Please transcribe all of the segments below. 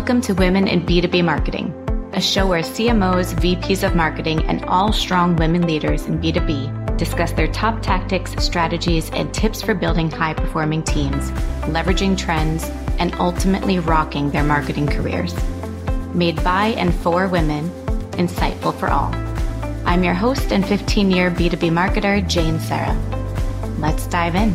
Welcome to Women in B2B Marketing, a show where CMOs, VPs of marketing, and all strong women leaders in B2B discuss their top tactics, strategies, and tips for building high-performing teams, leveraging trends, and ultimately rocking their marketing careers. Made by and for women, insightful for all. I'm your host and 15-year B2B marketer, Jane Serra. Let's dive in.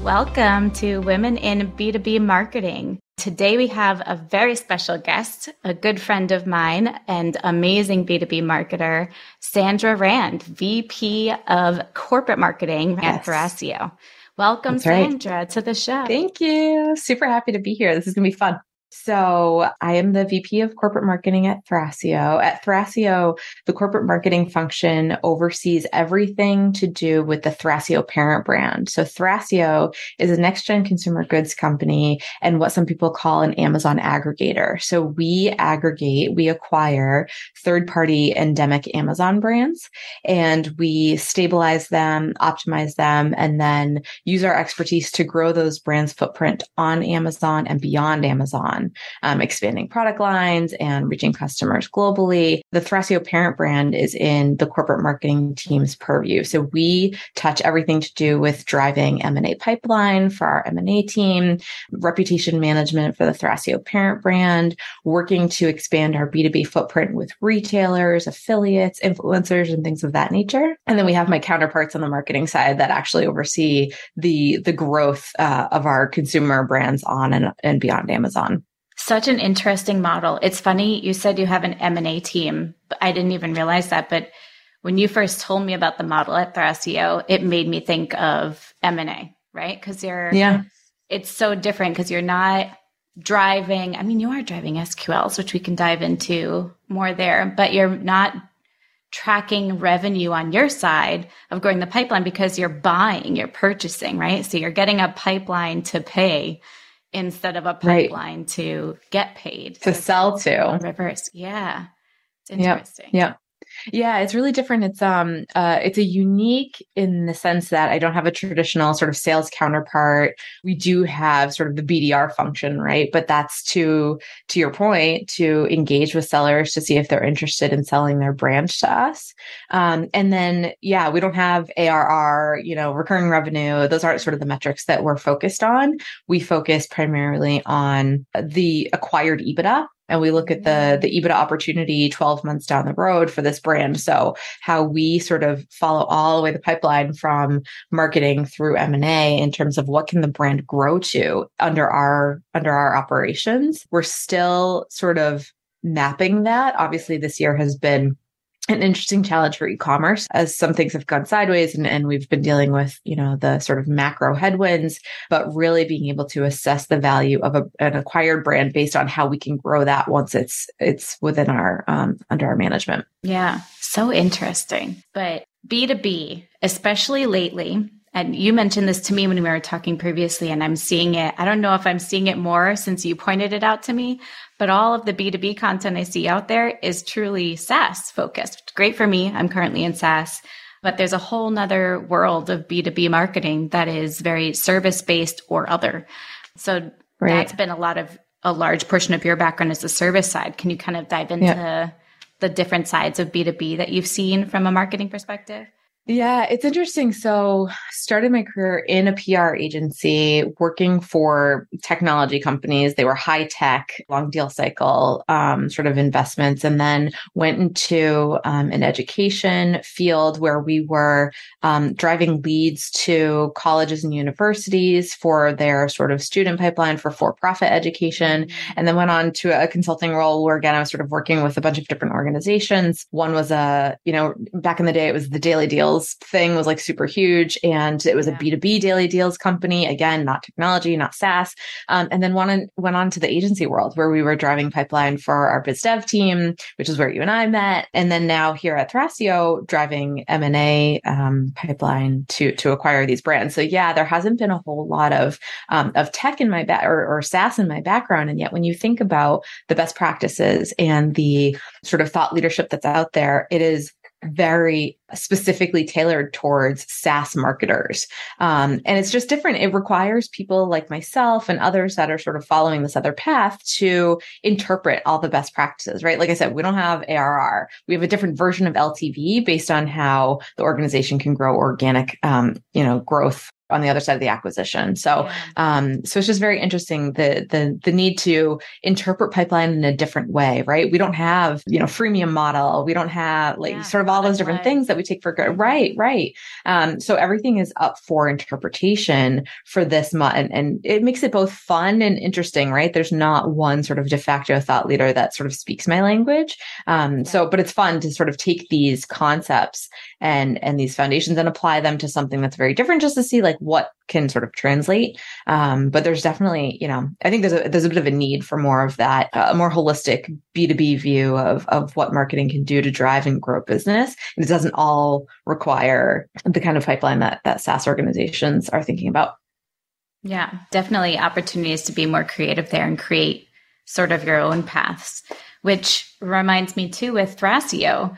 Welcome to Women in B2B Marketing. Today we have a very special guest, a good friend of mine and amazing B2B marketer, Sandra Rand, VP of Corporate Marketing at Thrasio. Welcome, Sandra, to the show. Thank you. Super happy to be here. This is going to be fun. So I am the VP of Corporate Marketing at Thrasio. At Thrasio, the corporate marketing function oversees everything to do with the Thrasio parent brand. So Thrasio is a next-gen consumer goods company and what some people call an Amazon aggregator. So we acquire third-party endemic Amazon brands, and we stabilize them, optimize them, and then use our expertise to grow those brands' footprint on Amazon and beyond Amazon. Expanding product lines and reaching customers globally. The Thrasio parent brand is in the corporate marketing team's purview. So we touch everything to do with driving M&A pipeline for our M&A team, reputation management for the Thrasio parent brand, working to expand our B2B footprint with retailers, affiliates, influencers, and things of that nature. And then we have my counterparts on the marketing side that actually oversee the growth of our consumer brands on and beyond Amazon. Such an interesting model. It's funny, you said you have an M&A team. I didn't even realize that. But when you first told me about the model at Thrasio, it made me think of M&A, right? Because it's so different because you're not driving. I mean, you are driving SQLs, which we can dive into more there, but you're not tracking revenue on your side of growing the pipeline because you're buying, you're purchasing, right? So you're getting a pipeline to pay instead of a pipeline to get paid. To sell to. Reverse. Yeah. It's interesting. Yeah. Yeah, it's really different. It's a unique in the sense that I don't have a traditional sort of sales counterpart. We do have sort of the BDR function, right? But that's to your point, to engage with sellers to see if they're interested in selling their brand to us. And then, we don't have ARR, recurring revenue. Those aren't sort of the metrics that we're focused on. We focus primarily on the acquired EBITDA. And we look at the EBITDA opportunity 12 months down the road for this brand. So how we sort of follow all the way the pipeline from marketing through M&A in terms of what can the brand grow to under our operations. We're still sort of mapping that. Obviously, this year has been an interesting challenge for e-commerce as some things have gone sideways and we've been dealing with, the sort of macro headwinds, but really being able to assess the value of an acquired brand based on how we can grow that once it's within our, under our management. Yeah. So interesting. But B2B, especially lately, and you mentioned this to me when we were talking previously, and I'm seeing it. I don't know if I'm seeing it more since you pointed it out to me, but all of the B2B content I see out there is truly SaaS focused. Great for me. I'm currently in SaaS, but there's a whole nother world of B2B marketing that is very service-based or other. So that's been a large portion of your background is the service side. Can you kind of dive into the different sides of B2B that you've seen from a marketing perspective? Yeah, it's interesting. So started my career in a PR agency working for technology companies. They were high tech, long deal cycle sort of investments, and then went into an education field where we were driving leads to colleges and universities for their sort of student pipeline for for-profit education, and then went on to a consulting role where, again, I was sort of working with a bunch of different organizations. One was back in the day, it was the Daily Deals thing was like super huge. And it was a B2B daily deals company. Again, not technology, not SaaS. And then went on to the agency world where we were driving pipeline for our biz dev team, which is where you and I met. And then now here at Thrasio, driving M&A pipeline to acquire these brands. So there hasn't been a whole lot of tech in my or SaaS in my background. And yet when you think about the best practices and the sort of thought leadership that's out there, it is very specifically tailored towards SaaS marketers. And it's just different. It requires people like myself and others that are sort of following this other path to interpret all the best practices, right? Like I said, we don't have ARR. We have a different version of LTV based on how the organization can grow organic, growth on the other side of the acquisition. So it's just very interesting, the need to interpret pipeline in a different way, right? We don't have, freemium model. We don't have sort of all those different things that we take for good. Right. So everything is up for interpretation for this month. And it makes it both fun and interesting, right? There's not one sort of de facto thought leader that sort of speaks my language. But it's fun to sort of take these concepts and these foundations and apply them to something that's very different, just to see what can sort of translate. But there's definitely, I think there's a bit of a need for more of that, a more holistic B2B view of what marketing can do to drive and grow business. And it doesn't all require the kind of pipeline that SaaS organizations are thinking about. Yeah, definitely opportunities to be more creative there and create sort of your own paths, which reminds me too with Thrasio.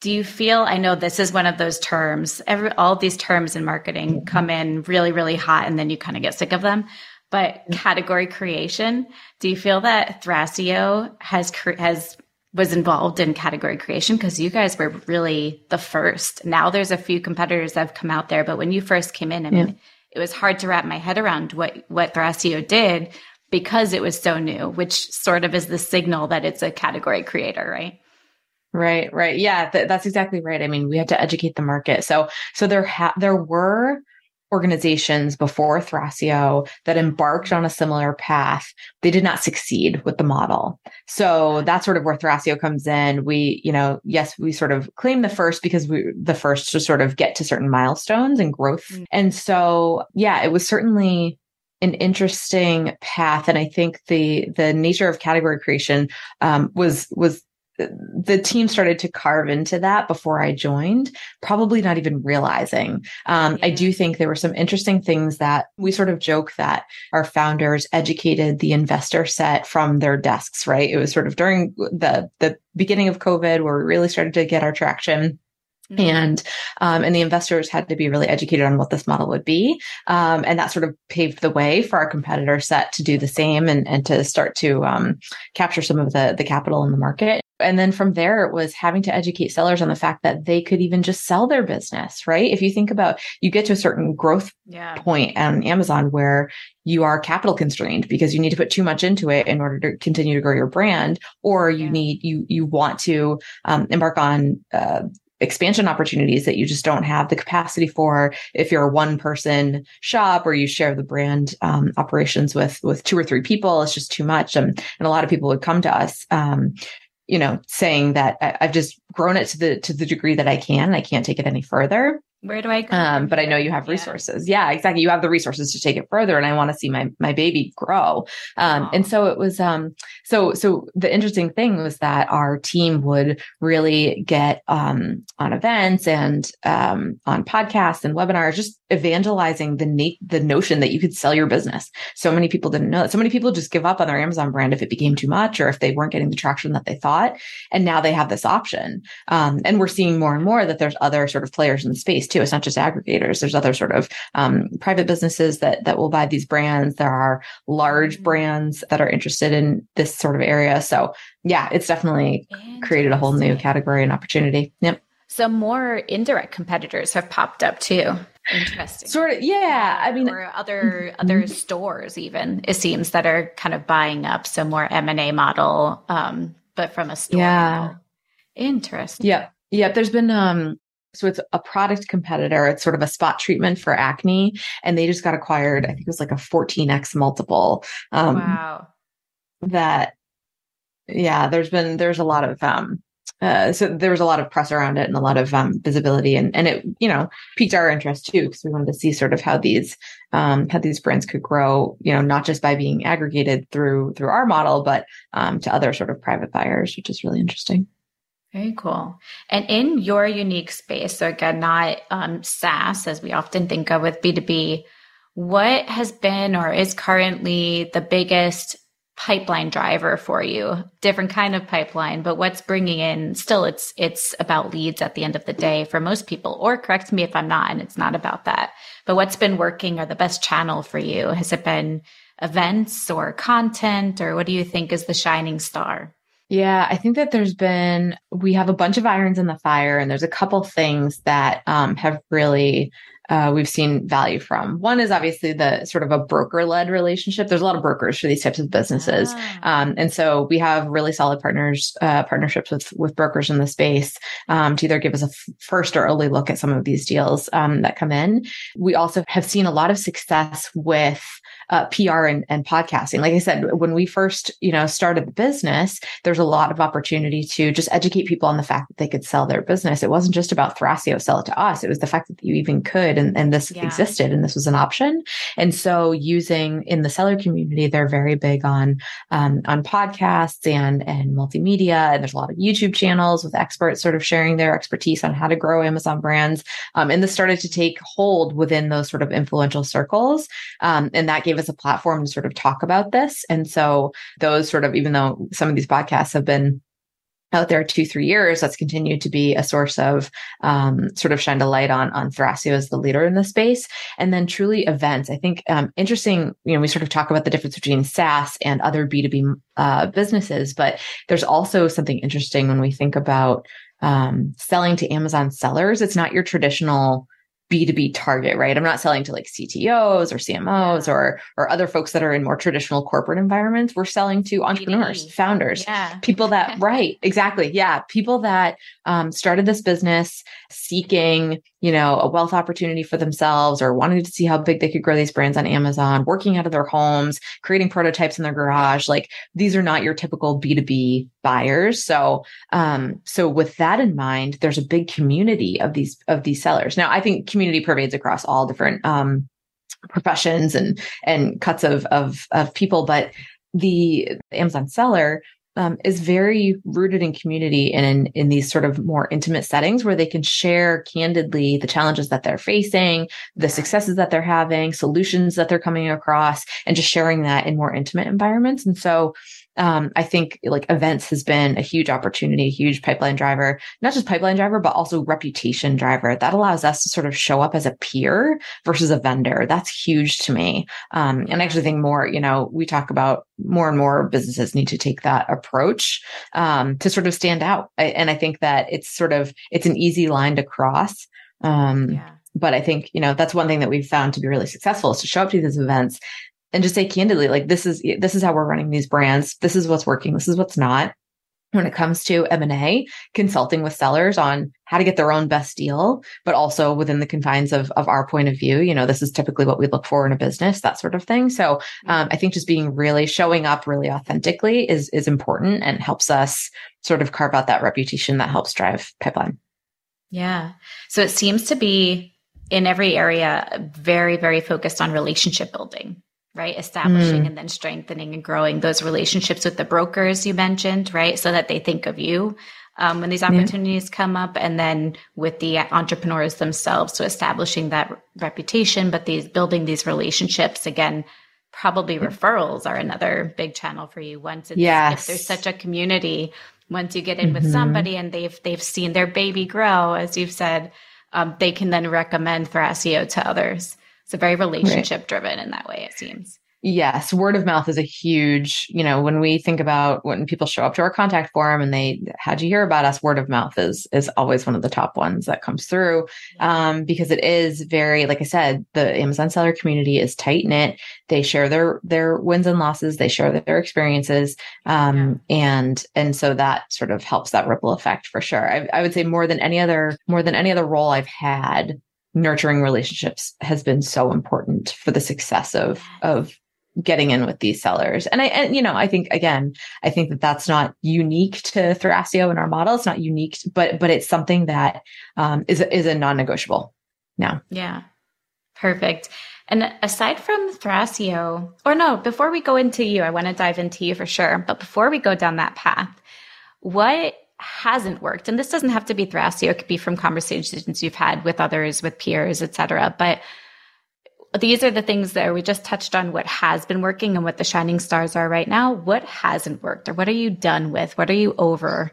Do you feel, I know this is one of those terms, all these terms in marketing come in really, really hot and then you kind of get sick of them, but category creation, do you feel that Thrasio was involved in category creation? Because you guys were really the first. Now there's a few competitors that have come out there, but when you first came in, it was hard to wrap my head around what Thrasio did because it was so new, which sort of is the signal that it's a category creator, right? Right. Yeah, that's exactly right. I mean, we had to educate the market. So there were organizations before Thrasio that embarked on a similar path. They did not succeed with the model. So that's sort of where Thrasio comes in. We, we sort of claim the first because we're the first to sort of get to certain milestones and growth. Mm-hmm. And so, it was certainly an interesting path. And I think the nature of category creation was the team started to carve into that before I joined, probably not even realizing. I do think there were some interesting things that we sort of joke that our founders educated the investor set from their desks, right? It was sort of during the beginning of COVID where we really started to get our traction. And the investors had to be really educated on what this model would be. And that sort of paved the way for our competitor set to do the same and to start to capture some of the capital in the market. And then from there, it was having to educate sellers on the fact that they could even just sell their business, right? If you think about, you get to a certain growth point on Amazon where you are capital constrained because you need to put too much into it in order to continue to grow your brand, or you want to embark on expansion opportunities that you just don't have the capacity for if you're a one-person shop or you share the brand operations with two or three people. It's just too much. And a lot of people would come to us, saying that I've just grown it to the degree that I can. And I can't take it any further. Where do I go? But I know you have resources. Yeah, exactly. You have the resources to take it further. And I want to see my baby grow. And so it was, so the interesting thing was that our team would really get, on events and, on podcasts and webinars, just evangelizing the notion that you could sell your business. So many people didn't know that. So many people just give up on their Amazon brand if it became too much, or if they weren't getting the traction that they thought. And now they have this option. And we're seeing more and more that there's other sort of players in the space too. It's not just aggregators. There's other sort of private businesses that will buy these brands. There are large brands that are interested in this sort of area. So it's definitely created a whole new category and opportunity. Yep. So more indirect competitors have popped up too. Interesting. Sort of. Yeah. I mean, or other stores even, it seems, that are kind of buying up. So more M&A model, but from a store. Yeah. Interesting. Yeah. Yeah. There's been, so it's a product competitor. It's sort of a spot treatment for acne, and they just got acquired. I think it was like a 14x multiple. Wow. There's a lot of, so there was a lot of press around it and a lot of, visibility, and it, piqued our interest too, because we wanted to see sort of how these brands could grow, not just by being aggregated through our model, but, to other sort of private buyers, which is really interesting. Very cool. And in your unique space, so again, not SaaS as we often think of with B2B, what has been or is currently the biggest pipeline driver for you, different kind of pipeline, but what's bringing in still it's about leads at the end of the day for most people, or correct me if I'm not, and it's not about that, but what's been working or the best channel for you? Has it been events or content, or what do you think is the shining star? Yeah, I think that we have a bunch of irons in the fire, and there's a couple things that have really, we've seen value from. One is obviously the sort of a broker-led relationship. There's a lot of brokers for these types of businesses. And so we have really solid partnerships with brokers in the space to either give us a first or early look at some of these deals that come in. We also have seen a lot of success with PR and podcasting. Like I said, when we first, started the business, there's a lot of opportunity to just educate people on the fact that they could sell their business. It wasn't just about Thrasio, sell it to us. It was the fact that you even could, and this existed, and this was an option. And so using in the seller community, they're very big on podcasts and multimedia. And there's a lot of YouTube channels with experts sort of sharing their expertise on how to grow Amazon brands. And this started to take hold within those sort of influential circles. And that gave us a platform to sort of talk about this. And so those sort of, even though some of these podcasts have been out there 2-3 years, that's continued to be a source of sort of shined a light on Thrasio as the leader in the space. And then truly events. I think interesting, we sort of talk about the difference between SaaS and other B2B businesses, but there's also something interesting when we think about selling to Amazon sellers. It's not your traditional B2B target, right? I'm not selling to like CTOs or CMOs or other folks that are in more traditional corporate environments. We're selling to entrepreneurs, B2B. Founders, people that, right, exactly. Yeah. People that started this business seeking, a wealth opportunity for themselves, or wanted to see how big they could grow these brands on Amazon, working out of their homes, creating prototypes in their garage. Like, these are not your typical B2B buyers. So with that in mind, there's a big community of these sellers. Now, I think community pervades across all different professions and cuts of people, but the Amazon seller is very rooted in community and in these sort of more intimate settings where they can share candidly the challenges that they're facing, the successes that they're having, solutions that they're coming across, and just sharing that in more intimate environments. And so I think like events has been a huge opportunity, a huge pipeline driver, not just pipeline driver, but also reputation driver. That allows us to sort of show up as a peer versus a vendor. That's huge to me. And I actually think more, we talk about more and more businesses need to take that approach to sort of stand out. I think that it's an easy line to cross. But I think, that's one thing that we've found to be really successful, is to show up to these events and just say candidly, like, this is how we're running these brands. This is what's working. This is what's not. When it comes to M&A, consulting with sellers on how to get their own best deal, but also within the confines of our point of view, this is typically what we look for in a business, that sort of thing. So I think just being really showing up really authentically is important, and helps us sort of carve out that reputation that helps drive pipeline. Yeah. So it seems to be in every area, very, very focused on relationship building. Right? Establishing and then strengthening and growing those relationships with the brokers you mentioned, right? So that they think of you when these opportunities come up, and then with the entrepreneurs themselves. So establishing that reputation, but building these relationships again, probably referrals are another big channel for you. If there's such a community, once you get in with somebody and they've seen their baby grow, as you've said, they can then recommend Thrasio to others. It's very relationship driven in that way, it seems. Yes. Word of mouth is a huge, when we think about when people show up to our contact form and how'd you hear about us? Word of mouth is always one of the top ones that comes through, because it is very, like I said, the Amazon seller community is tight knit. They share their wins and losses. They share their experiences. And so that sort of helps that ripple effect for sure. I would say more than any other role I've had, nurturing relationships has been so important for the success of getting in with these sellers. I think that that's not unique to Thrasio in our model. It's not unique, but it's something that is a non-negotiable now. Yeah. Perfect. And aside from Thrasio, before we go into you, I want to dive into you for sure. But before we go down that path, what hasn't worked? And this doesn't have to be Thrasio. It could be from conversations you've had with others, with peers, et cetera. But These are the things that we just touched on, what has been working and what the shining stars are right now. What hasn't worked, or what are you done with? What are you over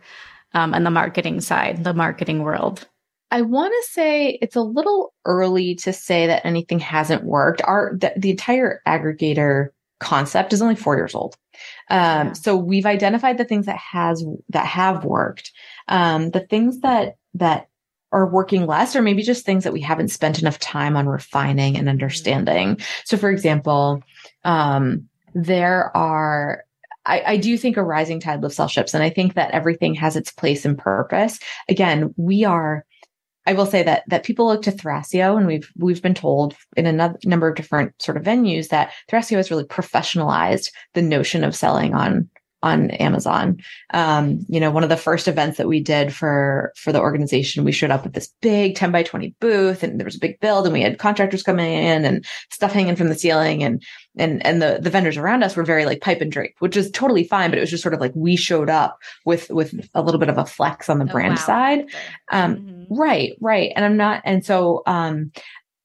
on the marketing side, the marketing world? I want to say it's a little early to say that anything hasn't worked. The entire aggregator concept is only 4 years old. Yeah. So we've identified the things that have worked. The things that are working less, or maybe just things that we haven't spent enough time on refining and understanding. So for example, I do think a rising tide lifts all ships. And I think that everything has its place and purpose. Again, I will say that people look to Thrasio, and we've been told in a number of different sort of venues that Thrasio has really professionalized the notion of selling on Amazon. One of the first events that we did for the organization, we showed up with this big 10 by 20 booth, and there was a big build, and we had contractors coming in and stuff hanging from the ceiling, and the vendors around us were very like pipe and drape, which is totally fine. But it was just sort of like, we showed up with a little bit of a flex on the brand side. Mm-hmm. Right. And I'm not, and so,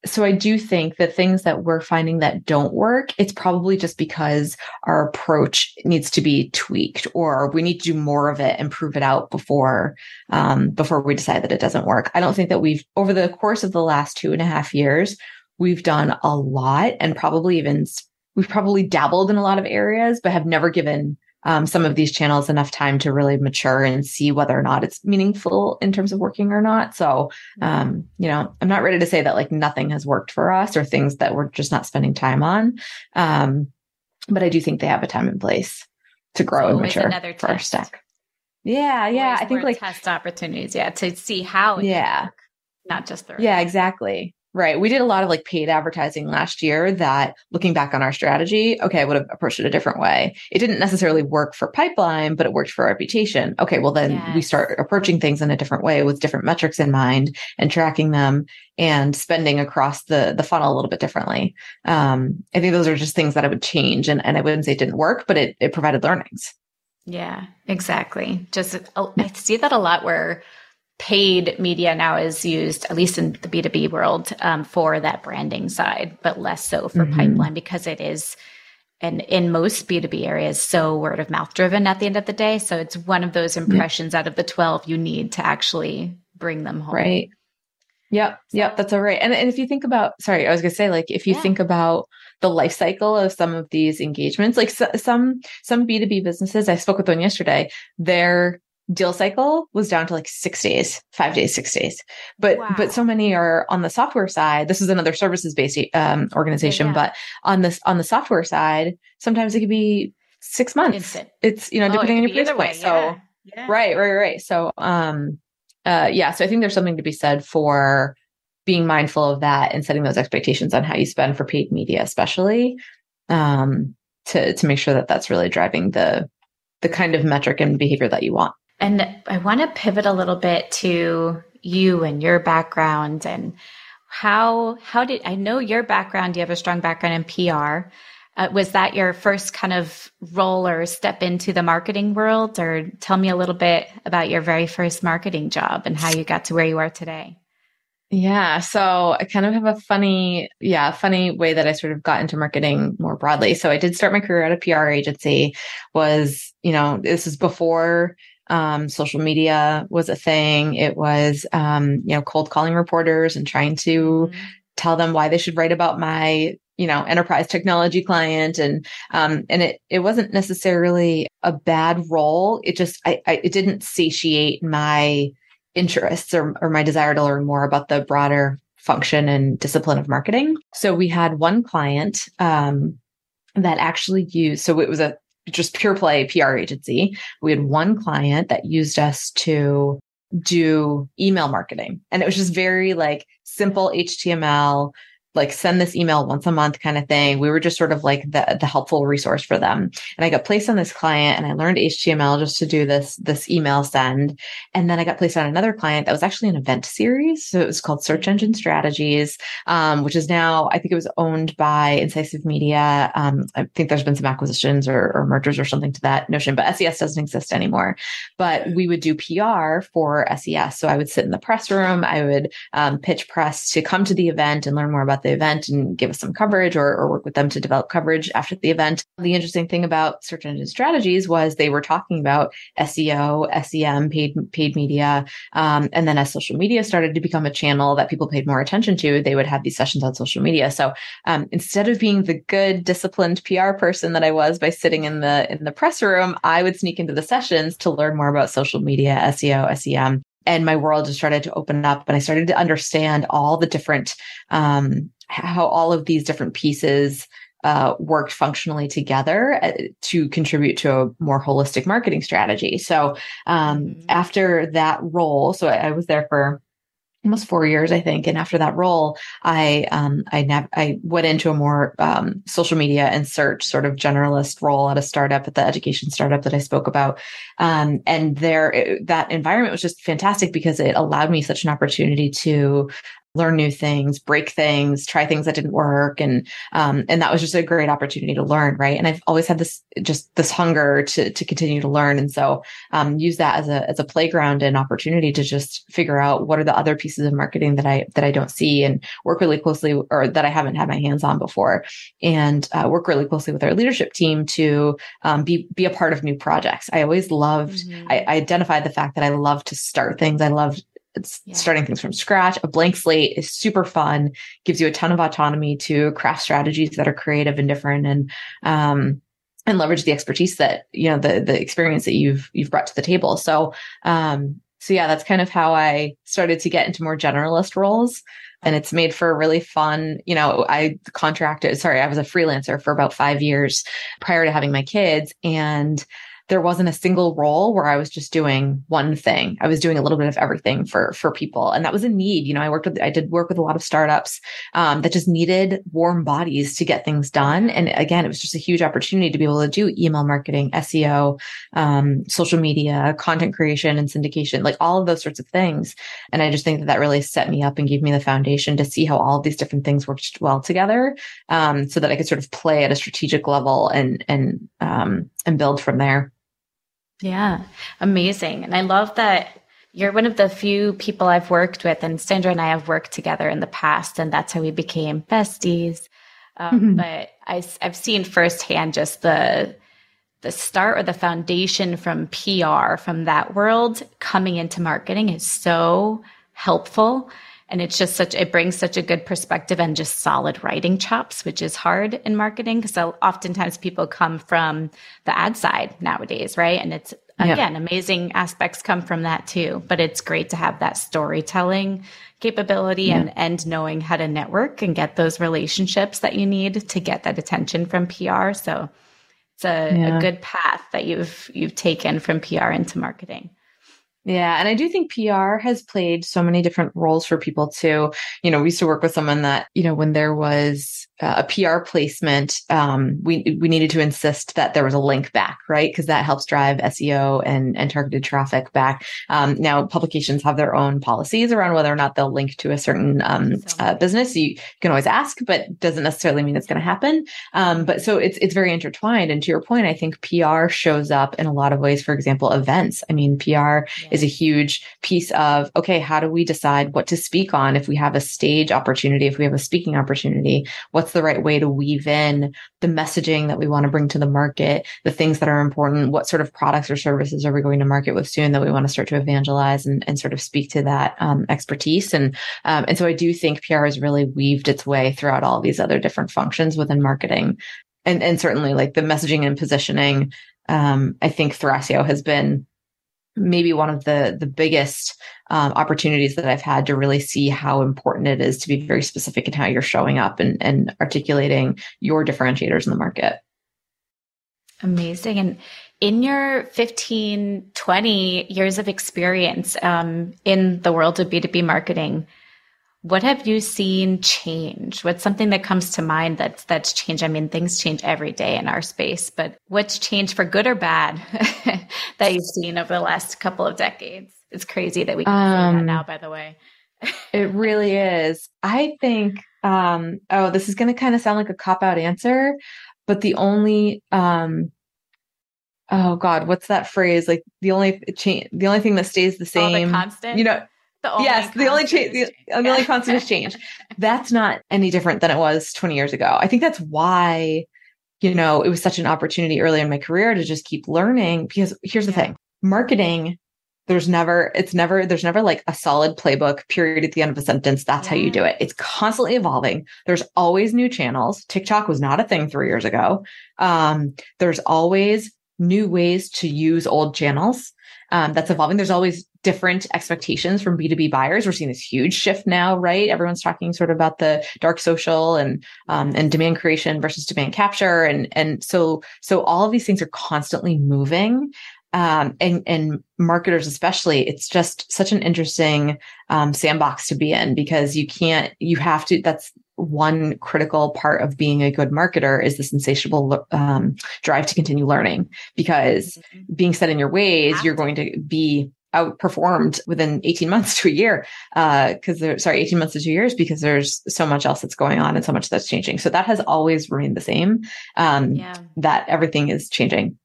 so I do think the things that we're finding that don't work, it's probably just because our approach needs to be tweaked, or we need to do more of it and prove it out before we decide that it doesn't work. I don't think that we've, over the course of the last 2.5 years, we've done a lot, and we've probably dabbled in a lot of areas, but have never given some of these channels enough time to really mature and see whether or not it's meaningful in terms of working or not. So, I'm not ready to say that like nothing has worked for us, or things that we're just not spending time on. But I do think they have a time and place to grow and mature for our stack. Yeah. Yeah. I think like test opportunities. Yeah. To see how, work, not just the, yeah, exactly. Right. We did a lot of like paid advertising last year that, looking back on our strategy, okay, I would have approached it a different way. It didn't necessarily work for pipeline, but it worked for reputation. Okay. Well, then we start approaching things in a different way, with different metrics in mind, and tracking them and spending across the funnel a little bit differently. I think those are just things that I would change, and I wouldn't say it didn't work, but it provided learnings. Yeah, exactly. Just, I see that a lot where paid media now is used, at least in the B2B world, for that branding side, but less so for pipeline, because it is, and in most B2B areas, so word of mouth driven at the end of the day. So it's one of those impressions out of the 12 you need to actually bring them home. Right. Yep. That's all right. And if you think about, sorry, I was going to say, like, if you think about the life cycle of some of these engagements, like some B2B businesses, I spoke with one yesterday, they're deal cycle was down to like 6 days, 5 days, 6 days. But so many are on the software side. This is another services-based organization, but on the software side, sometimes it could be 6 months. Instant. It's, depending on your price point. So right. So so I think there's something to be said for being mindful of that and setting those expectations on how you spend for paid media, especially to make sure that that's really driving the kind of metric and behavior that you want. And I want to pivot a little bit to you and your background, and how did I know your background? You have a strong background in PR. Was that your first kind of role or step into the marketing world? Or tell me a little bit about your very first marketing job and how you got to where you are today. Yeah. So I kind of have a funny way that I sort of got into marketing more broadly. So I did start my career at a PR agency. Was, this is before social media was a thing. It was, cold calling reporters and trying to tell them why they should write about my, enterprise technology client. And it wasn't necessarily a bad role. It just, it didn't satiate my interests or my desire to learn more about the broader function and discipline of marketing. So we had one client, that actually used, so it was a just pure play PR agency. We had one client that used us to do email marketing, and it was just very like simple HTML, like send this email once a month kind of thing. We were just sort of like the helpful resource for them. And I got placed on this client, and I learned HTML just to do this email send. And then I got placed on another client that was actually an event series. So it was called Search Engine Strategies, which is now, I think it was owned by Incisive Media. I think there's been some acquisitions or mergers or something to that notion, but SES doesn't exist anymore. But we would do PR for SES. So I would sit in the press room. I would pitch press to come to the event and learn more about the event and give us some coverage or work with them to develop coverage after the event. The interesting thing about Search Engine Strategies was they were talking about SEO, SEM, paid media. And then as social media started to become a channel that people paid more attention to, they would have these sessions on social media. So instead of being the good, disciplined PR person that I was by sitting in the press room, I would sneak into the sessions to learn more about social media, SEO, SEM. And my world just started to open up, and I started to understand all the different, how all of these different pieces worked functionally together to contribute to a more holistic marketing strategy. So after that role, so I was there for almost 4 years, I think. And after that role, I went into a more social media and search sort of generalist role at a startup, at the education startup that I spoke about. And that environment was just fantastic because it allowed me such an opportunity to learn new things, break things, try things that didn't work. And that was just a great opportunity to learn. Right. And I've always had this hunger to continue to learn. And so, use that as a playground and opportunity to just figure out what are the other pieces of marketing that I don't see and work really closely, or that I haven't had my hands on before, and work really closely with our leadership team to, be a part of new projects. I always loved, I identified the fact that I love to start things. I loved starting things from scratch. A blank slate is super fun, gives you a ton of autonomy to craft strategies that are creative and different, and leverage the expertise that, you know, the experience that you've brought to the table. So yeah, that's kind of how I started to get into more generalist roles. And it's made for a really fun, you know, I was a freelancer for about 5 years prior to having my kids, and there wasn't a single role where I was just doing one thing. I was doing a little bit of everything for people. And that was a need. You know, I did work with a lot of startups that just needed warm bodies to get things done. And again, it was just a huge opportunity to be able to do email marketing, SEO, social media, content creation and syndication, like all of those sorts of things. And I just think that really set me up and gave me the foundation to see how all of these different things worked well together, so that I could sort of play at a strategic level and build from there. Yeah. Amazing. And I love that you're one of the few people I've worked with, and Sandra and I have worked together in the past, and that's how we became besties. But I've seen firsthand just the start or the foundation from PR, from that world coming into marketing is so helpful. And it's just it brings such a good perspective and just solid writing chops, which is hard in marketing because oftentimes people come from the ad side nowadays, right? And it's, again, amazing aspects come from that too. But it's great to have that storytelling capability and knowing how to network and get those relationships that you need to get that attention from PR. So it's a good path that you've taken from PR into marketing. Yeah. And I do think PR has played so many different roles for people too. You know, we used to work with someone that, you know, when there was a PR placement, we needed to insist that there was a link back, right? Because that helps drive SEO and targeted traffic back. Now publications have their own policies around whether or not they'll link to a certain business. You can always ask, but doesn't necessarily mean it's going to happen. But so it's very intertwined. And to your point, I think PR shows up in a lot of ways. For example, events. I mean, PR is a huge piece of, okay, how do we decide what to speak on? If we have a stage opportunity, if we have a speaking opportunity, what's the right way to weave in the messaging that we want to bring to the market, the things that are important, what sort of products or services are we going to market with soon that we want to start to evangelize and sort of speak to that expertise. And so I do think PR has really weaved its way throughout all these other different functions within marketing. And certainly like the messaging and positioning, I think Thrasio has been maybe one of the biggest opportunities that I've had to really see how important it is to be very specific in how you're showing up and articulating your differentiators in the market. Amazing. And in your 15, 20 years of experience in the world of B2B marketing, what have you seen change? What's something that comes to mind that's changed? I mean, things change every day in our space, but what's changed for good or bad that you've seen over the last couple of decades? It's crazy that we can see that now, by the way. It really is. I think, this is going to kind of sound like a cop-out answer, but the only, what's that phrase? Like the only thing that stays the same, the constant? You know, The only constant is change. That's not any different than it was 20 years ago. I think that's why, you know, it was such an opportunity early in my career to just keep learning, because here's the thing, marketing, there's never like a solid playbook period at the end of a sentence. That's how you do it. It's constantly evolving. There's always new channels. TikTok was not a thing 3 years ago. There's always new ways to use old channels. That's evolving. There's always different expectations from B2B buyers. We're seeing this huge shift now, right? Everyone's talking sort of about the dark social and demand creation versus demand capture. And so all of these things are constantly moving. And marketers, especially, it's just such an interesting sandbox to be in, because that's one critical part of being a good marketer is this insatiable drive to continue learning, because being set in your ways, you're going to be outperformed within 18 months to 2 years, because there's so much else that's going on and so much that's changing. So that has always remained the same, that everything is changing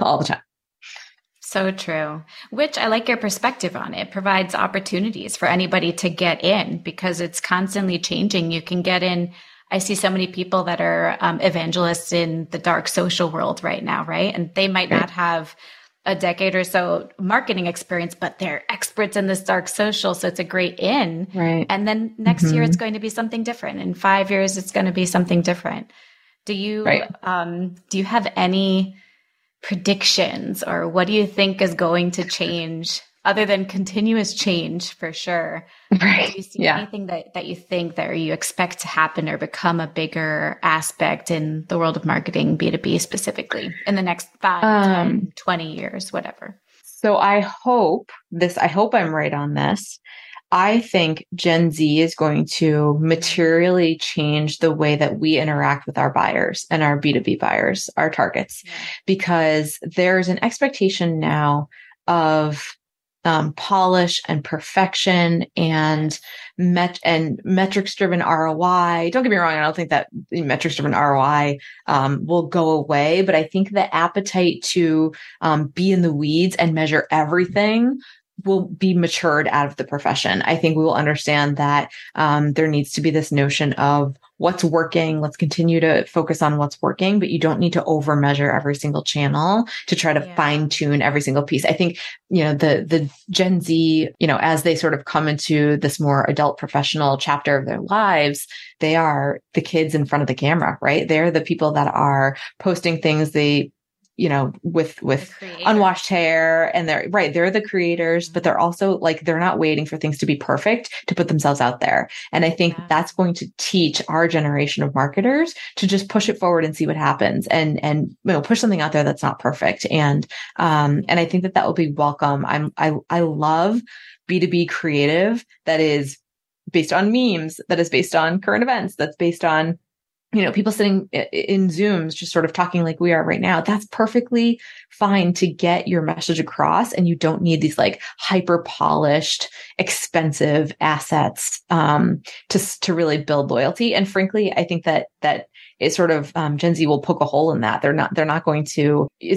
all the time. So true, which I like your perspective on. It provides opportunities for anybody to get in, because it's constantly changing. You can get in. I see so many people that are evangelists in the dark social world right now, right? And they might not have a decade or so marketing experience, but they're experts in this dark social. So it's a great in. Right. And then next year, it's going to be something different. In 5 years, it's going to be something different. Do you have any predictions, or what do you think is going to change, other than continuous change for sure? Right. Do you see anything that you think that, or you expect to happen or become a bigger aspect in the world of marketing, B2B specifically, in the next 5, 10, 20 years, whatever? So I hope I'm right on this. I think Gen Z is going to materially change the way that we interact with our buyers and our B2B buyers, our targets, because there's an expectation now of polish and perfection and metrics-driven ROI. Don't get me wrong. I don't think that metrics-driven ROI will go away, but I think the appetite to be in the weeds and measure everything will be matured out of the profession. I think we will understand that there needs to be this notion of what's working. Let's continue to focus on what's working, but you don't need to over measure every single channel to try to fine tune every single piece. I think, you know, the Gen Z, you know, as they sort of come into this more adult professional chapter of their lives, they are the kids in front of the camera, right? They're the people that are posting things with unwashed hair, and they're the creators, but they're also like, they're not waiting for things to be perfect to put themselves out there. And I think that's going to teach our generation of marketers to just push it forward and see what happens, and you know, push something out there that's not perfect. And I think that will be welcome. I love B2B creative that is based on memes, that is based on current events, that's based on, you know, people sitting in Zooms, just sort of talking like we are right now. That's perfectly fine to get your message across. And you don't need these like hyper polished, expensive assets, to really build loyalty. And frankly, I think that it sort of, Gen Z will poke a hole in that. It's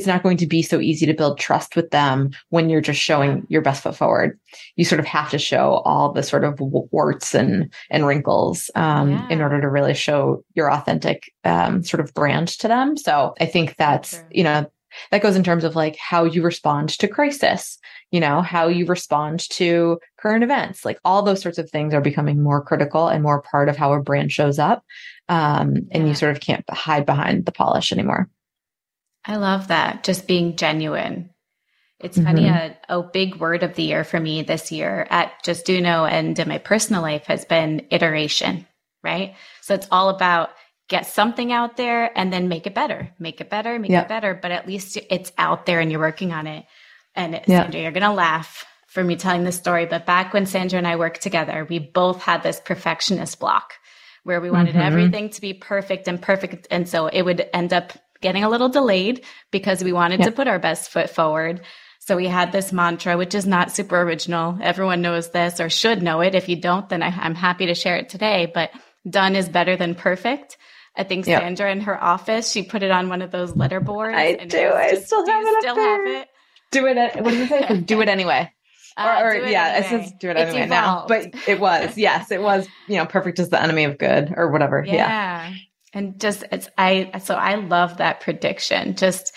not going to be so easy to build trust with them when you're just showing your best foot forward. You sort of have to show all the sort of warts and wrinkles, in order to really show your authentic, sort of brand to them. So I think that's, you know, that goes in terms of like how you respond to crisis, you know, how you respond to current events, like all those sorts of things are becoming more critical and more part of how a brand shows up. And you sort of can't hide behind the polish anymore. I love that. Just being genuine. It's funny, a big word of the year for me this year at Just Duno and in my personal life has been iteration, right? So it's all about get something out there and then make it better. But at least it's out there and you're working on it. And Sandra, you're going to laugh for me telling this story. But back when Sandra and I worked together, we both had this perfectionist block where we wanted everything to be perfect. And so it would end up getting a little delayed because we wanted to put our best foot forward. So we had this mantra, which is not super original. Everyone knows this or should know it. If you don't, then I'm happy to share it today. But done is better than perfect. I think Sandra in her office, she put it on one of those letter boards. I do. I still have it. Do it anyway. It says do it anyway now, but it was, yes, it was, you know, perfect is the enemy of good or whatever. Yeah. And just, I love that prediction. Just,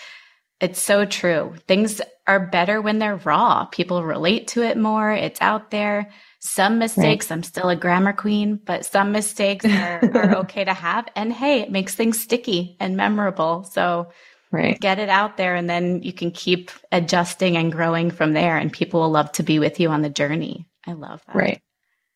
it's so true. Things are better when they're raw. People relate to it more. It's out there. Some mistakes, right. I'm still a grammar queen, but some mistakes are okay to have. And hey, it makes things sticky and memorable. So right. Get it out there, and then you can keep adjusting and growing from there. And people will love to be with you on the journey. I love that.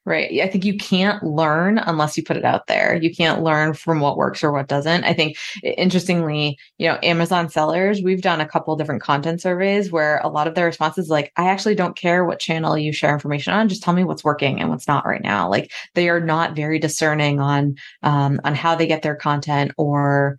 Right. I think you can't learn unless you put it out there. You can't learn from what works or what doesn't. I think interestingly, you know, Amazon sellers, we've done a couple of different content surveys where a lot of their responses, like, I actually don't care what channel you share information on. Just tell me what's working and what's not right now. Like, they are not very discerning on how they get their content or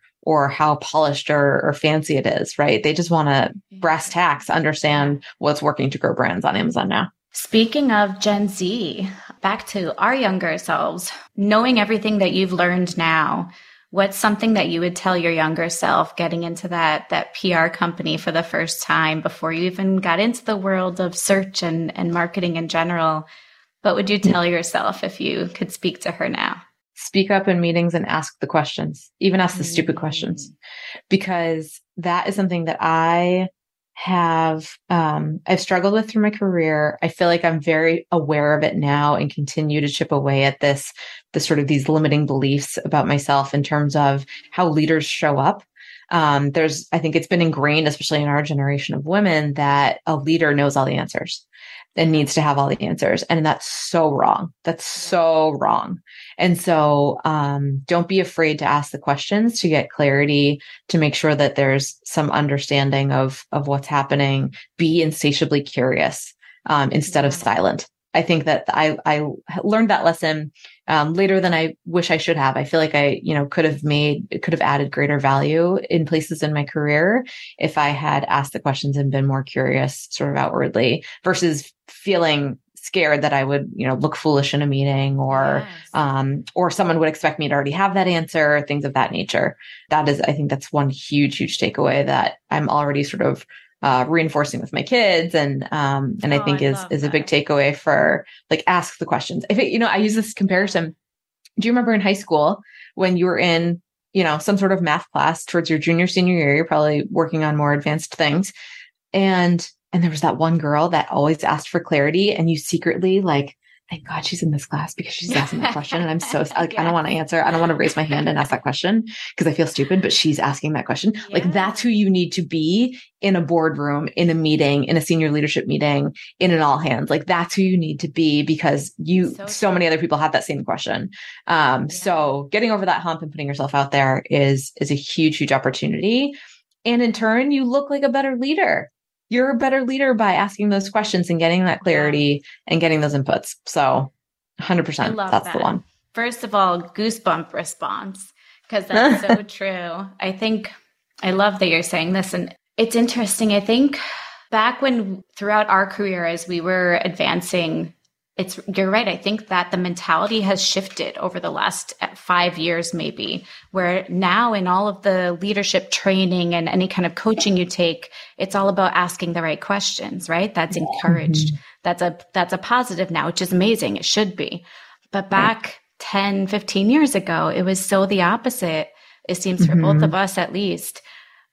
how polished or fancy it is, right? They just want to brass tacks understand what's working to grow brands on Amazon now. Speaking of Gen Z, back to our younger selves, knowing everything that you've learned now, what's something that you would tell your younger self getting into that PR company for the first time before you even got into the world of search and marketing in general? What would you tell yourself if you could speak to her now? Speak up in meetings and ask the questions, even ask the stupid questions, because that is something that I've struggled with through my career. I feel like I'm very aware of it now and continue to chip away at this sort of these limiting beliefs about myself in terms of how leaders show up. I think it's been ingrained, especially in our generation of women, that a leader knows all the answers and needs to have all the answers. And that's so wrong. And so, don't be afraid to ask the questions to get clarity, to make sure that there's some understanding of what's happening. Be insatiably curious, instead of silent. I think that I learned that lesson later than I wish I should have. I feel like I could have added greater value in places in my career if I had asked the questions and been more curious sort of outwardly versus feeling scared that I would, you know, look foolish in a meeting or someone would expect me to already have that answer, things of that nature. I think that's one huge takeaway that I'm already sort of reinforcing with my kids. And I think is a big takeaway for, like, ask the questions. I use this comparison. Do you remember in high school when you were in, you know, some sort of math class towards your junior, senior year, you're probably working on more advanced things. And there was that one girl that always asked for clarity, and you secretly, like, thank God she's in this class because she's asking that question. And I'm so, like, I don't want to answer. I don't want to raise my hand and ask that question because I feel stupid, but she's asking that question. Yeah. Like, that's who you need to be in a boardroom, in a meeting, in a senior leadership meeting, in an all hands. Like, that's who you need to be because so many other people have that same question. So getting over that hump and putting yourself out there is a huge opportunity. And in turn, you look like a better leader. You're a better leader by asking those questions and getting that clarity and getting those inputs. So 100%, that's the one. First of all, goosebump response, because that's so true. I think I love that you're saying this. And it's interesting. I think back when throughout our career, as we were advancing, you're right. I think that the mentality has shifted over the last 5 years, maybe, where now in all of the leadership training and any kind of coaching you take, it's all about asking the right questions, right? That's encouraged. Mm-hmm. That's a positive now, which is amazing. It should be. But back 10, 15 years ago, it was so the opposite. It seems for both of us, at least,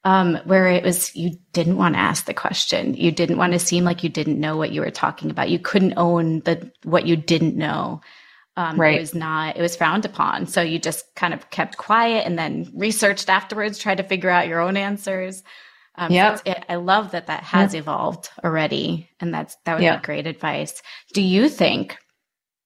where it was, you didn't want to ask the question. You didn't want to seem like you didn't know what you were talking about. You couldn't own what you didn't know. Right. It was frowned upon. So you just kind of kept quiet and then researched afterwards, tried to figure out your own answers. I love that has evolved already. And that would be great advice. Do you think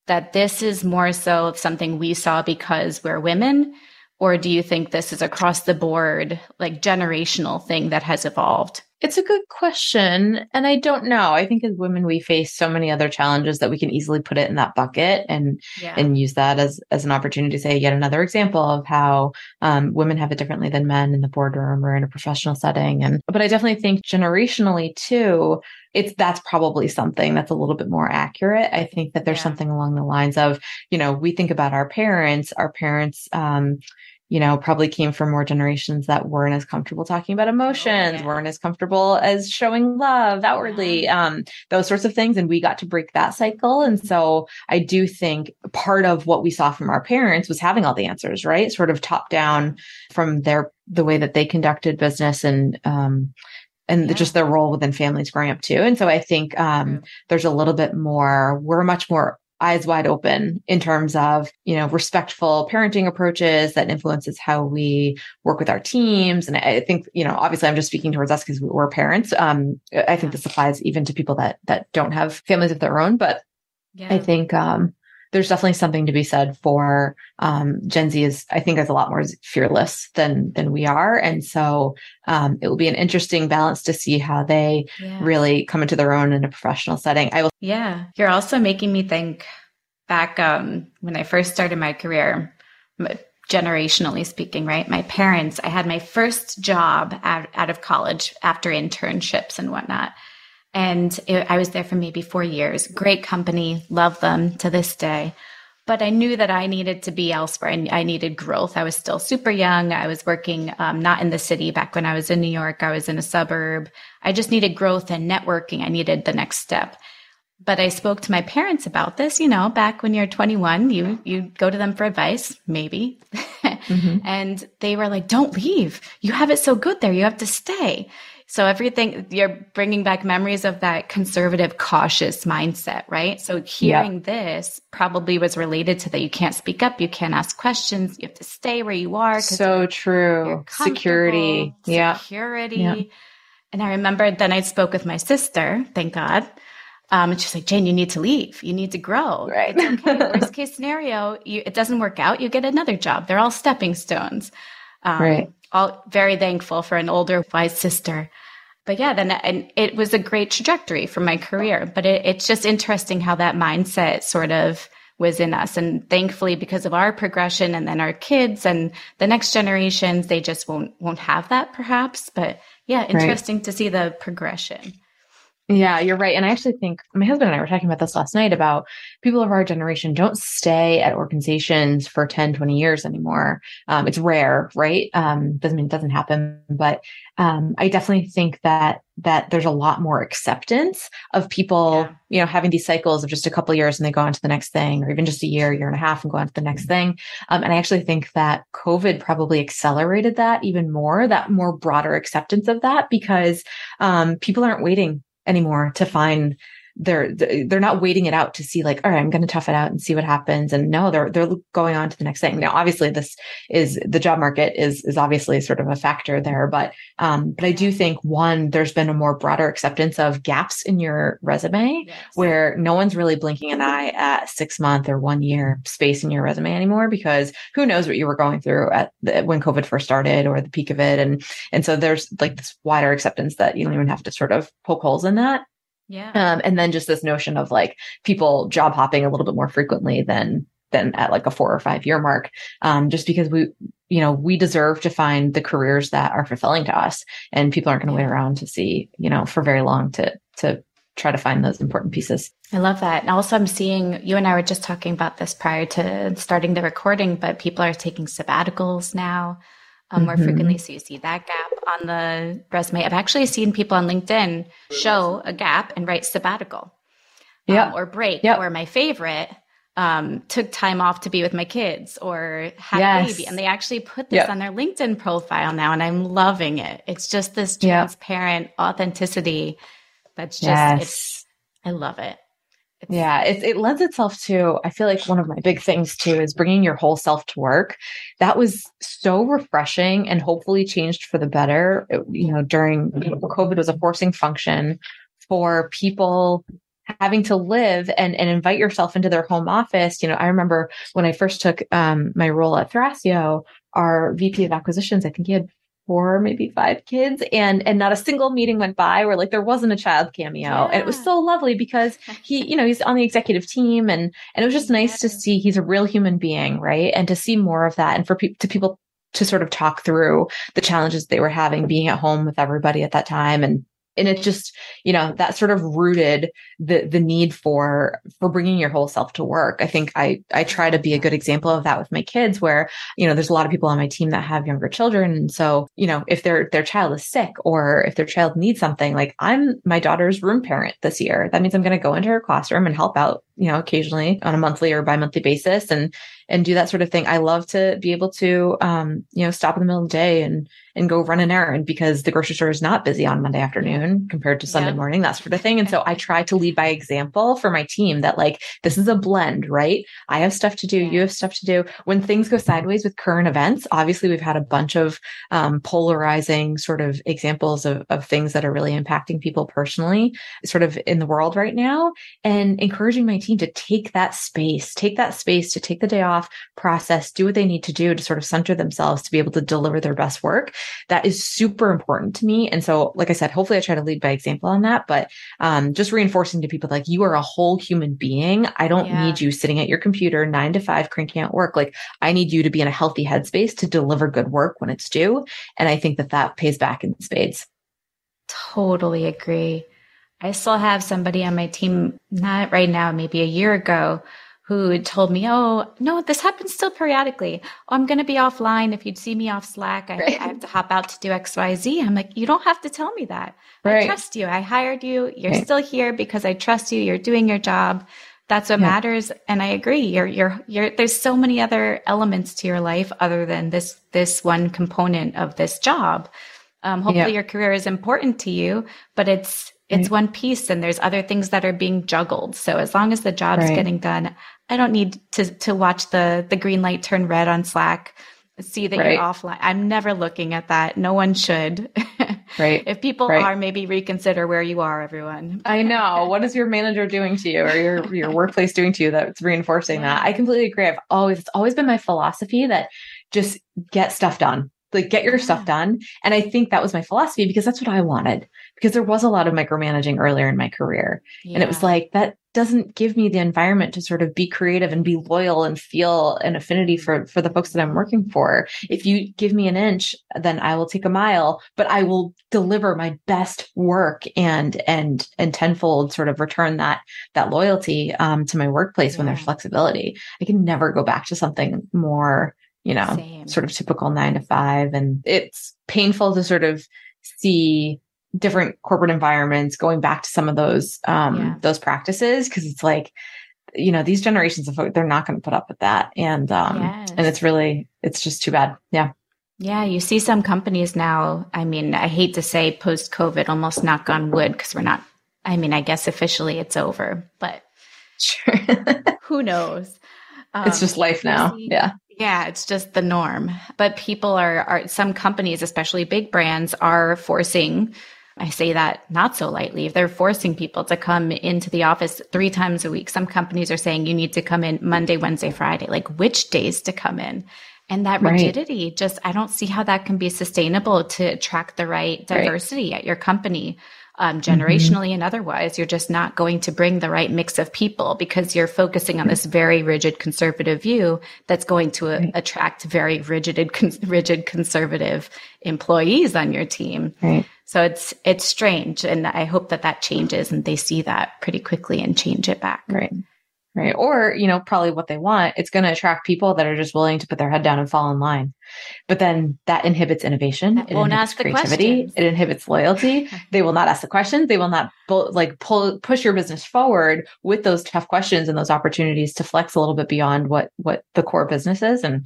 that this is more so something we saw because we're women? Or do you think this is across the board, like, generational thing that has evolved? It's a good question. And I don't know. I think as women, we face so many other challenges that we can easily put it in that bucket and use that as an opportunity to say yet another example of how women have it differently than men in the boardroom or in a professional setting. But I definitely think generationally too, that's probably something that's a little bit more accurate. I think that there's something along the lines of, you know, we think about our parents, you know, probably came from more generations that weren't as comfortable talking about emotions, weren't as comfortable as showing love outwardly, those sorts of things. And we got to break that cycle. And so I do think part of what we saw from our parents was having all the answers, right? Sort of top down from the way that they conducted business and just their role within families growing up too. And so I think there's a little bit more, we're much more eyes wide open in terms of, you know, respectful parenting approaches that influences how we work with our teams. And I think, you know, obviously I'm just speaking towards us because we're parents. I think this applies even to people that don't have families of their own, but I think, there's definitely something to be said for, Gen Z is a lot more fearless than we are. And so, it will be an interesting balance to see how they really come into their own in a professional setting. You're also making me think back, when I first started my career, generationally speaking, right? My parents, I had my first job out of college after internships and whatnot. And I was there for maybe 4 years. Great company, love them to this day. But I knew that I needed to be elsewhere. I needed growth. I was still super young. I was working not in the city. Back when I was in New York, I was in a suburb. I just needed growth and networking. I needed the next step. But I spoke to my parents about this. You know, back when you're 21, you go to them for advice, maybe. Mm-hmm. And they were like, "Don't leave. You have it so good there. You have to stay." So everything, you're bringing back memories of that conservative, cautious mindset, right? So hearing this probably was related to that. You can't speak up. You can't ask questions. You have to stay where you are. So true. Security. Security. Yeah. And I remember then I spoke with my sister, thank God. And she's like, "Jane, you need to leave. You need to grow. Right. It's okay. Worst case scenario, it doesn't work out. You get another job. They're all stepping stones." Right. All very thankful for an older, wise sister. But then it was a great trajectory for my career. But it's just interesting how that mindset sort of was in us. And thankfully, because of our progression and then our kids and the next generations, they just won't have that perhaps. But interesting to see the progression. Yeah, you're right. And I actually think my husband and I were talking about this last night about people of our generation don't stay at organizations for 10, 20 years anymore. It's rare, right? Doesn't mean it doesn't happen, but I definitely think that there's a lot more acceptance of people, you know, having these cycles of just a couple of years and they go on to the next thing, or even just a year and a half and go on to the next thing. And I actually think that COVID probably accelerated that even more, that more broader acceptance of that, because people aren't waiting anymore to find they're not waiting it out to see like, all right, I'm going to tough it out and see what happens. And no, they're going on to the next thing. Now, obviously this is the job market is obviously sort of a factor there, but I do think there's been a more broader acceptance of gaps in your resume where no one's really blinking an eye at 6 month or 1 year space in your resume anymore, because who knows what you were going through when COVID first started or the peak of it. And so there's like this wider acceptance that you don't even have to sort of poke holes in that. Yeah. And then just this notion of like people job hopping a little bit more frequently than at like a 4 or 5 year mark. Just because we deserve to find the careers that are fulfilling to us, and people aren't going to wait around to see, you know, for very long to try to find those important pieces. I love that. And also I'm seeing, you and I were just talking about this prior to starting the recording, but people are taking sabbaticals now more frequently. So you see that gap on the resume. I've actually seen people on LinkedIn show a gap and write sabbatical or break or my favorite, took time off to be with my kids or had a baby. And they actually put this on their LinkedIn profile now, and I'm loving it. It's just this transparent authenticity. That's just, I love it. It lends itself to, I feel like one of my big things too is bringing your whole self to work. That was so refreshing and hopefully changed for the better. During COVID was a forcing function for people having to live and invite yourself into their home office. You know, I remember when I first took my role at Thrasio, our VP of acquisitions, I think he had 4, maybe 5 kids, and not a single meeting went by where like there wasn't a child cameo. Yeah. And it was so lovely because he's on the executive team, and it was just nice to see he's a real human being, right? And to see more of that, and for people to sort of talk through the challenges they were having being at home with everybody at that time, and And it just, you know, that sort of rooted the need for bringing your whole self to work. I think I try to be a good example of that with my kids where, you know, there's a lot of people on my team that have younger children. And so, you know, if their child is sick or if their child needs something, like I'm my daughter's room parent this year, that means I'm going to go into her classroom and help out, you know, occasionally on a monthly or bi-monthly basis and do that sort of thing. I love to be able to, you know, stop in the middle of the day and go run an errand because the grocery store is not busy on Monday afternoon compared to Sunday morning, that sort of thing. And so I try to lead by example for my team that like, this is a blend, right? I have stuff to do. You have stuff to do. When things go sideways with current events, obviously we've had a bunch of polarizing sort of examples of things that are really impacting people personally, sort of in the world right now, and encouraging my team to take that space to take the day off, process, do what they need to do to sort of center themselves to be able to deliver their best work. That is super important to me. And so, like I said, hopefully I try to lead by example on that, but just reinforcing to people like you are a whole human being. I don't need you sitting at your computer 9 to 5 cranking out work. Like I need you to be in a healthy headspace to deliver good work when it's due. And I think that pays back in spades. Totally agree. I still have somebody on my team, not right now, maybe a year ago, who told me, oh, no, this happens still periodically. Oh, I'm going to be offline. If you'd see me off Slack, I have to hop out to do X, Y, Z. I'm like, you don't have to tell me that. Right. I trust you. I hired you. You're still here because I trust you. You're doing your job. That's what matters. And I agree. You're, there's so many other elements to your life other than this one component of this job. Hopefully your career is important to you, but it's one piece and there's other things that are being juggled. So as long as the job's getting done, I don't need to watch the green light turn red on Slack, see that you're offline. I'm never looking at that. No one should. If people are, maybe reconsider where you are, everyone. I know. What is your manager doing to you or your workplace doing to you that's reinforcing that? I completely agree. It's always been my philosophy that just get stuff done. Like get your stuff done. And I think that was my philosophy because that's what I wanted, because there was a lot of micromanaging earlier in my career. And it was like, that doesn't give me the environment to sort of be creative and be loyal and feel an affinity for the folks that I'm working for. If you give me an inch, then I will take a mile, but I will deliver my best work and tenfold sort of return that loyalty to my workplace when there's flexibility. I can never go back to something more, you know, sort of typical 9 to 5. And it's painful to sort of see different corporate environments going back to some of those practices. Cause it's like, you know, these generations of folk, they're not going to put up with that. And, and it's just too bad. Yeah. Yeah. You see some companies now, I mean, I hate to say post COVID, almost knock on wood. Cause we're not, I mean, I guess officially it's over, but who knows? It's just life now. Yeah, it's just the norm. But people are some companies, especially big brands, are forcing, I say that not so lightly, if they're forcing people to come into the office 3 times a week. Some companies are saying you need to come in Monday, Wednesday, Friday, like which days to come in. And that rigidity, just I don't see how that can be sustainable to attract the right diversity at your company. Generationally and otherwise, you're just not going to bring the right mix of people because you're focusing on this very rigid conservative view that's going to attract very rigid conservative employees on your team. So it's strange. And I hope that changes and they see that pretty quickly and change it back. Right. Or, you know, probably what they want, it's going to attract people that are just willing to put their head down and fall in line. But then that inhibits innovation. It won't ask the creativity. Questions. It inhibits loyalty. They will not ask the questions. They will not push your business forward with those tough questions and those opportunities to flex a little bit beyond what the core business is. And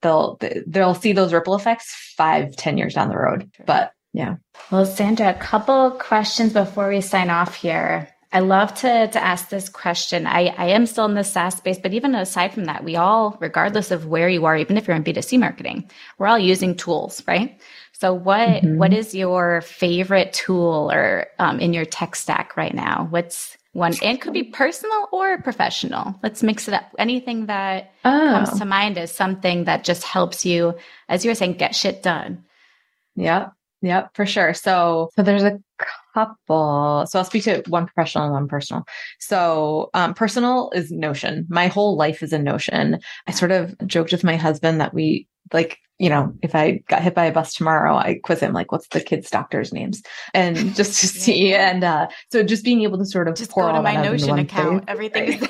they'll see those ripple effects 5-10 years down the road. But yeah. Well, Sandra, a couple questions before we sign off here. I love to ask this question. I am still in the SaaS space, but even aside from that, we all, regardless of where you are, even if you're in B2C marketing, we're all using tools, right? So what is your favorite tool or in your tech stack right now? What's one? And it could be personal or professional. Let's mix it up. Anything that comes to mind is something that just helps you, as you were saying, get shit done. Yeah, for sure. So there's a couple. So I'll speak to one professional and one personal. So personal is Notion. My whole life is in Notion. I sort of joked with my husband that we like you know, if I got hit by a bus tomorrow, I quiz him like, what's the kids' doctors' names? And just to see. And so just being able to sort of just pour go to my Notion account. Everything is there.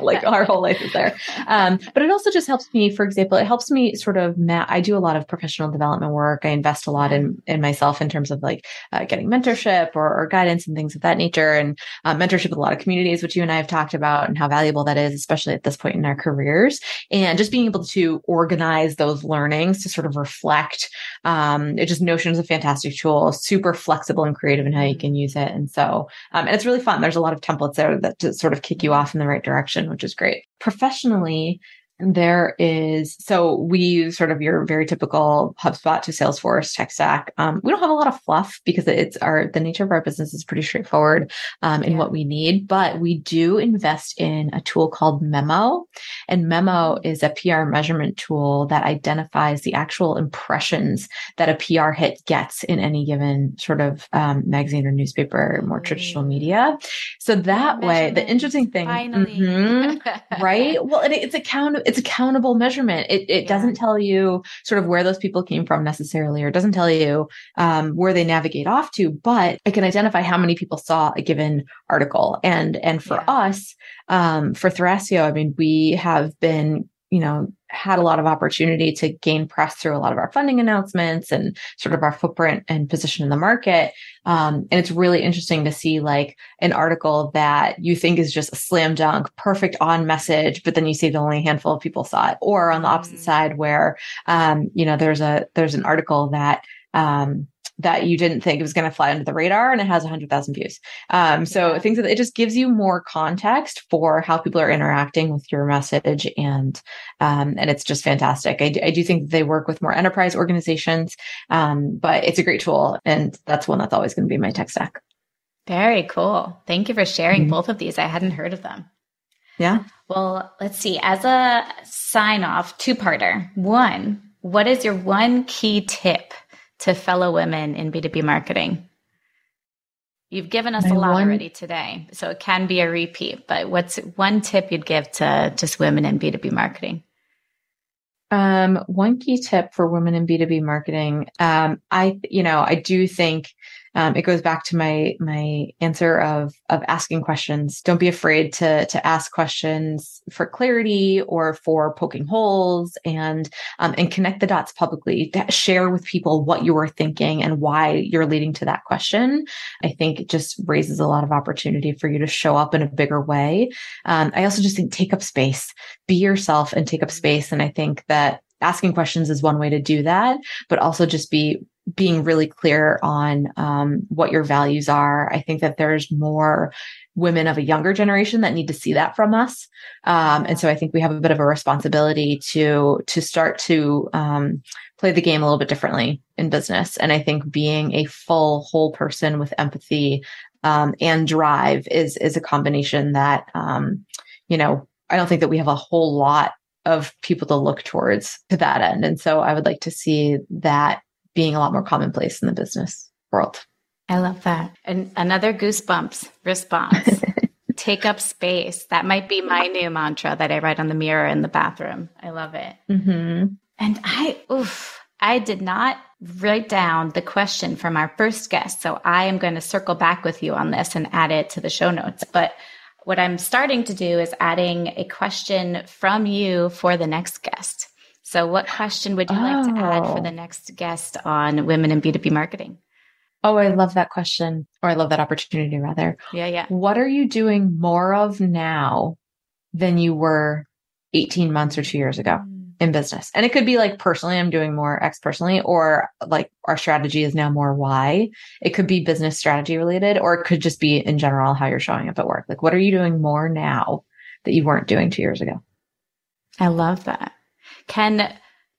Like our whole life is there. But it also just helps me, for example, it helps me sort of map. I do a lot of professional development work. I invest a lot in myself in terms of like getting mentorship or guidance and things of that nature. And mentorship with a lot of communities, which you and I have talked about, and how valuable that is, especially at this point in our careers. And just being able to organize those learnings to sort of reflect. It just Notion is a fantastic tool, super flexible and creative in how you can use it. And so, and it's really fun. There's a lot of templates there that to sort of kick you off in the right direction, which is great. Professionally, there is, so we use sort of your very typical HubSpot to Salesforce tech stack. We don't have a lot of fluff because it's the nature of our business is pretty straightforward in what we need, but we do invest in a tool called Memo. And Memo is a PR measurement tool that identifies the actual impressions that a PR hit gets in any given sort of magazine or newspaper, or more traditional media. So that way, the interesting thing, right? Well, and it's accountable measurement. It doesn't tell you sort of where those people came from necessarily, or doesn't tell you where they navigate off to, but it can identify how many people saw a given article. And for us, for Thrasio, I mean, we have been, you know, had a lot of opportunity to gain press through a lot of our funding announcements and sort of our footprint and position in the market. And it's really interesting to see like an article that you think is just a slam dunk, perfect on message, but then you see that only a handful of people saw it. Or on the opposite side where, you know, there's an article that, that you didn't think it was going to fly under the radar, and it has 100,000 views. So things that it just gives you more context for how people are interacting with your message, and it's just fantastic. I do think they work with more enterprise organizations, but it's a great tool, and that's one that's always going to be my tech stack. Very cool. Thank you for sharing both of these. I hadn't heard of them. Yeah. Well, let's see. As a sign off, two-parter. One, what is your one key tip to fellow women in B2B marketing? You've given us already today, so it can be a repeat, but what's one tip you'd give to just women in B2B marketing? One key tip for women in B2B marketing. I do think it goes back to my answer of asking questions. Don't be afraid to ask questions for clarity or for poking holes, and connect the dots publicly. Share with people what you were thinking and why you're leading to that question. I think it just raises a lot of opportunity for you to show up in a bigger way. I also just think take up space, be yourself and take up space. And I think that asking questions is one way to do that, but also just being really clear on what your values are. I think that there's more women of a younger generation that need to see that from us. And so I think we have a bit of a responsibility to start to play the game a little bit differently in business. And I think being a whole person with empathy and drive is a combination that, I don't think that we have a whole lot of people to look towards to that end. And so I would like to see that being a lot more commonplace in the business world. I love that. And another goosebumps response, take up space. That might be my new mantra that I write on the mirror in the bathroom. I love it. Mm-hmm. And I did not write down the question from our first guest. So I am going to circle back with you on this and add it to the show notes. But what I'm starting to do is adding a question from you for the next guest. So what question would you like to add for the next guest on women in B2B marketing? Oh, I love that question. Or I love that opportunity rather. Yeah. What are you doing more of now than you were 18 months or 2 years ago in business? And it could be like personally, I'm doing more X personally, or like our strategy is now more Y. It could be business strategy related, or it could just be in general, how you're showing up at work. Like what are you doing more now that you weren't doing 2 years ago? I love that.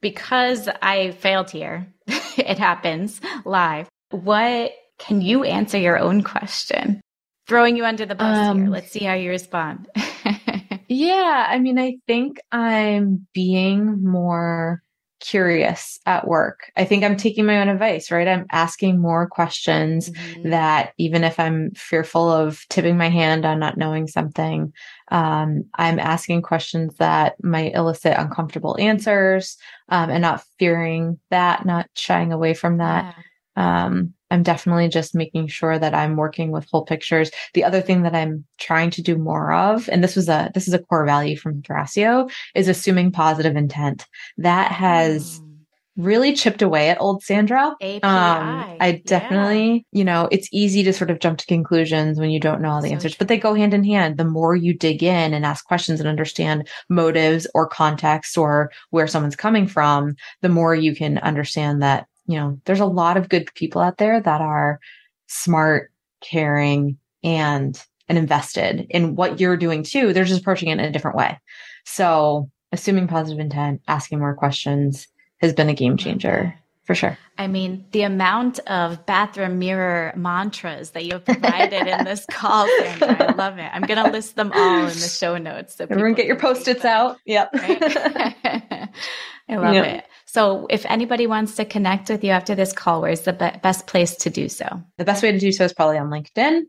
Because I failed here, it happens live. What can you answer your own question? Throwing you under the bus here. Let's see how you respond. I think I'm being more curious at work. I think I'm taking my own advice, right? I'm asking more questions that even if I'm fearful of tipping my hand on not knowing something, I'm asking questions that might elicit uncomfortable answers, and not fearing that, not shying away from that. Yeah. I'm definitely just making sure that I'm working with whole pictures. The other thing that I'm trying to do more of, and this is a core value from Thrasio, is assuming positive intent. That has really chipped away at old Sandra. API. I definitely, it's easy to sort of jump to conclusions when you don't know all the answers, but they go hand in hand. The more you dig in and ask questions and understand motives or context or where someone's coming from, the more you can understand that, there's a lot of good people out there that are smart, caring, and invested in what you're doing too. They're just approaching it in a different way. So assuming positive intent, asking more questions has been a game changer for sure. I mean, the amount of bathroom mirror mantras that you've provided in this call, Sandra, I love it. I'm going to list them all in the show notes. So everyone get your Post-its out. Yep. Right? I love it. So if anybody wants to connect with you after this call, where's the best place to do so? The best way to do so is probably on LinkedIn.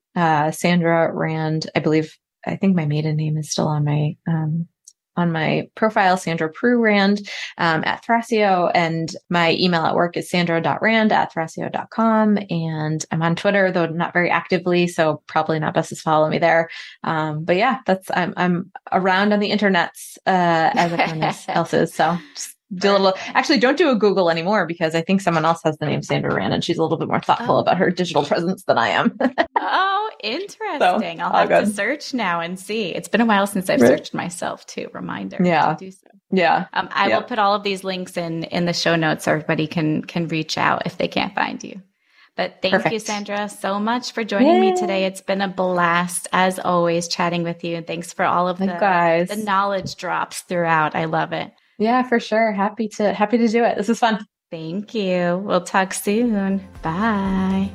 Sandra Rand, I think my maiden name is still on my profile, Sandra Prue Rand, at Thrasio. And my email at work is sandra.rand@thrasio.com. And I'm on Twitter, though not very actively, so probably not best to follow me there. But yeah, I'm around on the internets, as everyone else is. So just do a little, actually don't do a Google anymore because I think someone else has the name Sandra Rand and she's a little bit more thoughtful about her digital presence than I am. Interesting. So, I'll have to search now and see. It's been a while since I've searched myself too. Reminder. Yeah. To do so. Yeah. I will put all of these links in the show notes so everybody can reach out if they can't find you. But thank you, Sandra, so much for joining me today. It's been a blast, as always, chatting with you. And thanks for all of the knowledge drops throughout. I love it. Yeah, for sure. Happy to do it. This is fun. Thank you. We'll talk soon. Bye.